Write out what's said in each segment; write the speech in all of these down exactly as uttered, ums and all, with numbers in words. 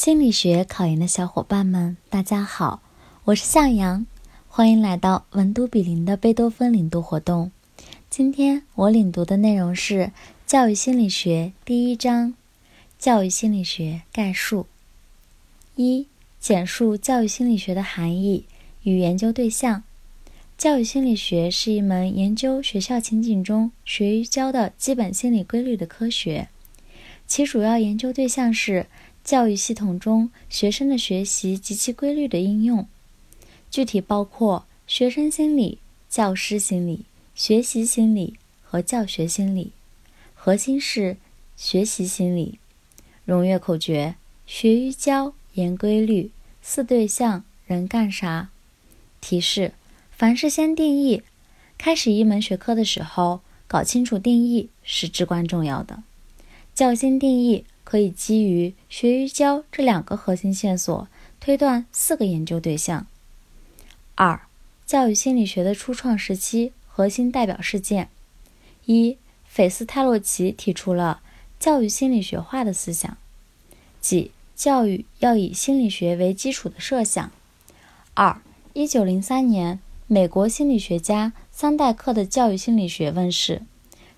心理学考研的小伙伴们，大家好，我是向阳，欢迎来到文都比邻的贝多芬领读活动。今天我领读的内容是教育心理学第一章，教育心理学概述。一、简述教育心理学的含义与研究对象。教育心理学是一门研究学校情景中学教的基本心理规律的科学，其主要研究对象是教育系统中学生的学习及其规律的应用，具体包括学生心理、教师心理、学习心理和教学心理。核心是学习心理。荣跃口诀：学与教，研规律，四对象，人干啥。提示：凡事先定义，开始一门学科的时候，搞清楚定义是至关重要的。教心定义可以基于学与教这两个核心线索，推断四个研究对象。二、教育心理学的初创时期核心代表事件。一、斐斯泰洛奇提出了教育心理学化的思想，即教育要以心理学为基础的设想。二、一九零三年美国心理学家桑代克的教育心理学问世，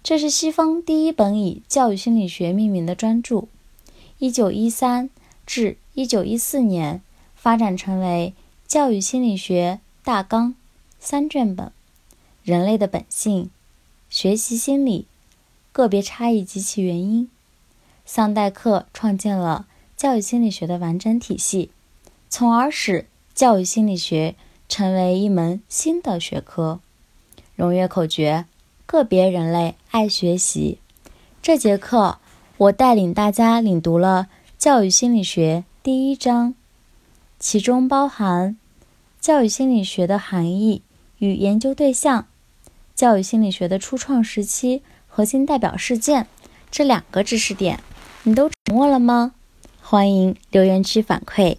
这是西方第一本以教育心理学命名的专著。一九一三至一九一四年发展成为教育心理学大纲三卷本，人类的本性、学习心理、个别差异及其原因。桑代克创建了教育心理学的完整体系，从而使教育心理学成为一门新的学科。荣跃口诀：个别人类爱学习。这节课我带领大家领读了教育心理学第一章，其中包含教育心理学的含义与研究对象、教育心理学的初创时期核心代表事件这两个知识点。你都掌握了吗？欢迎留言区反馈。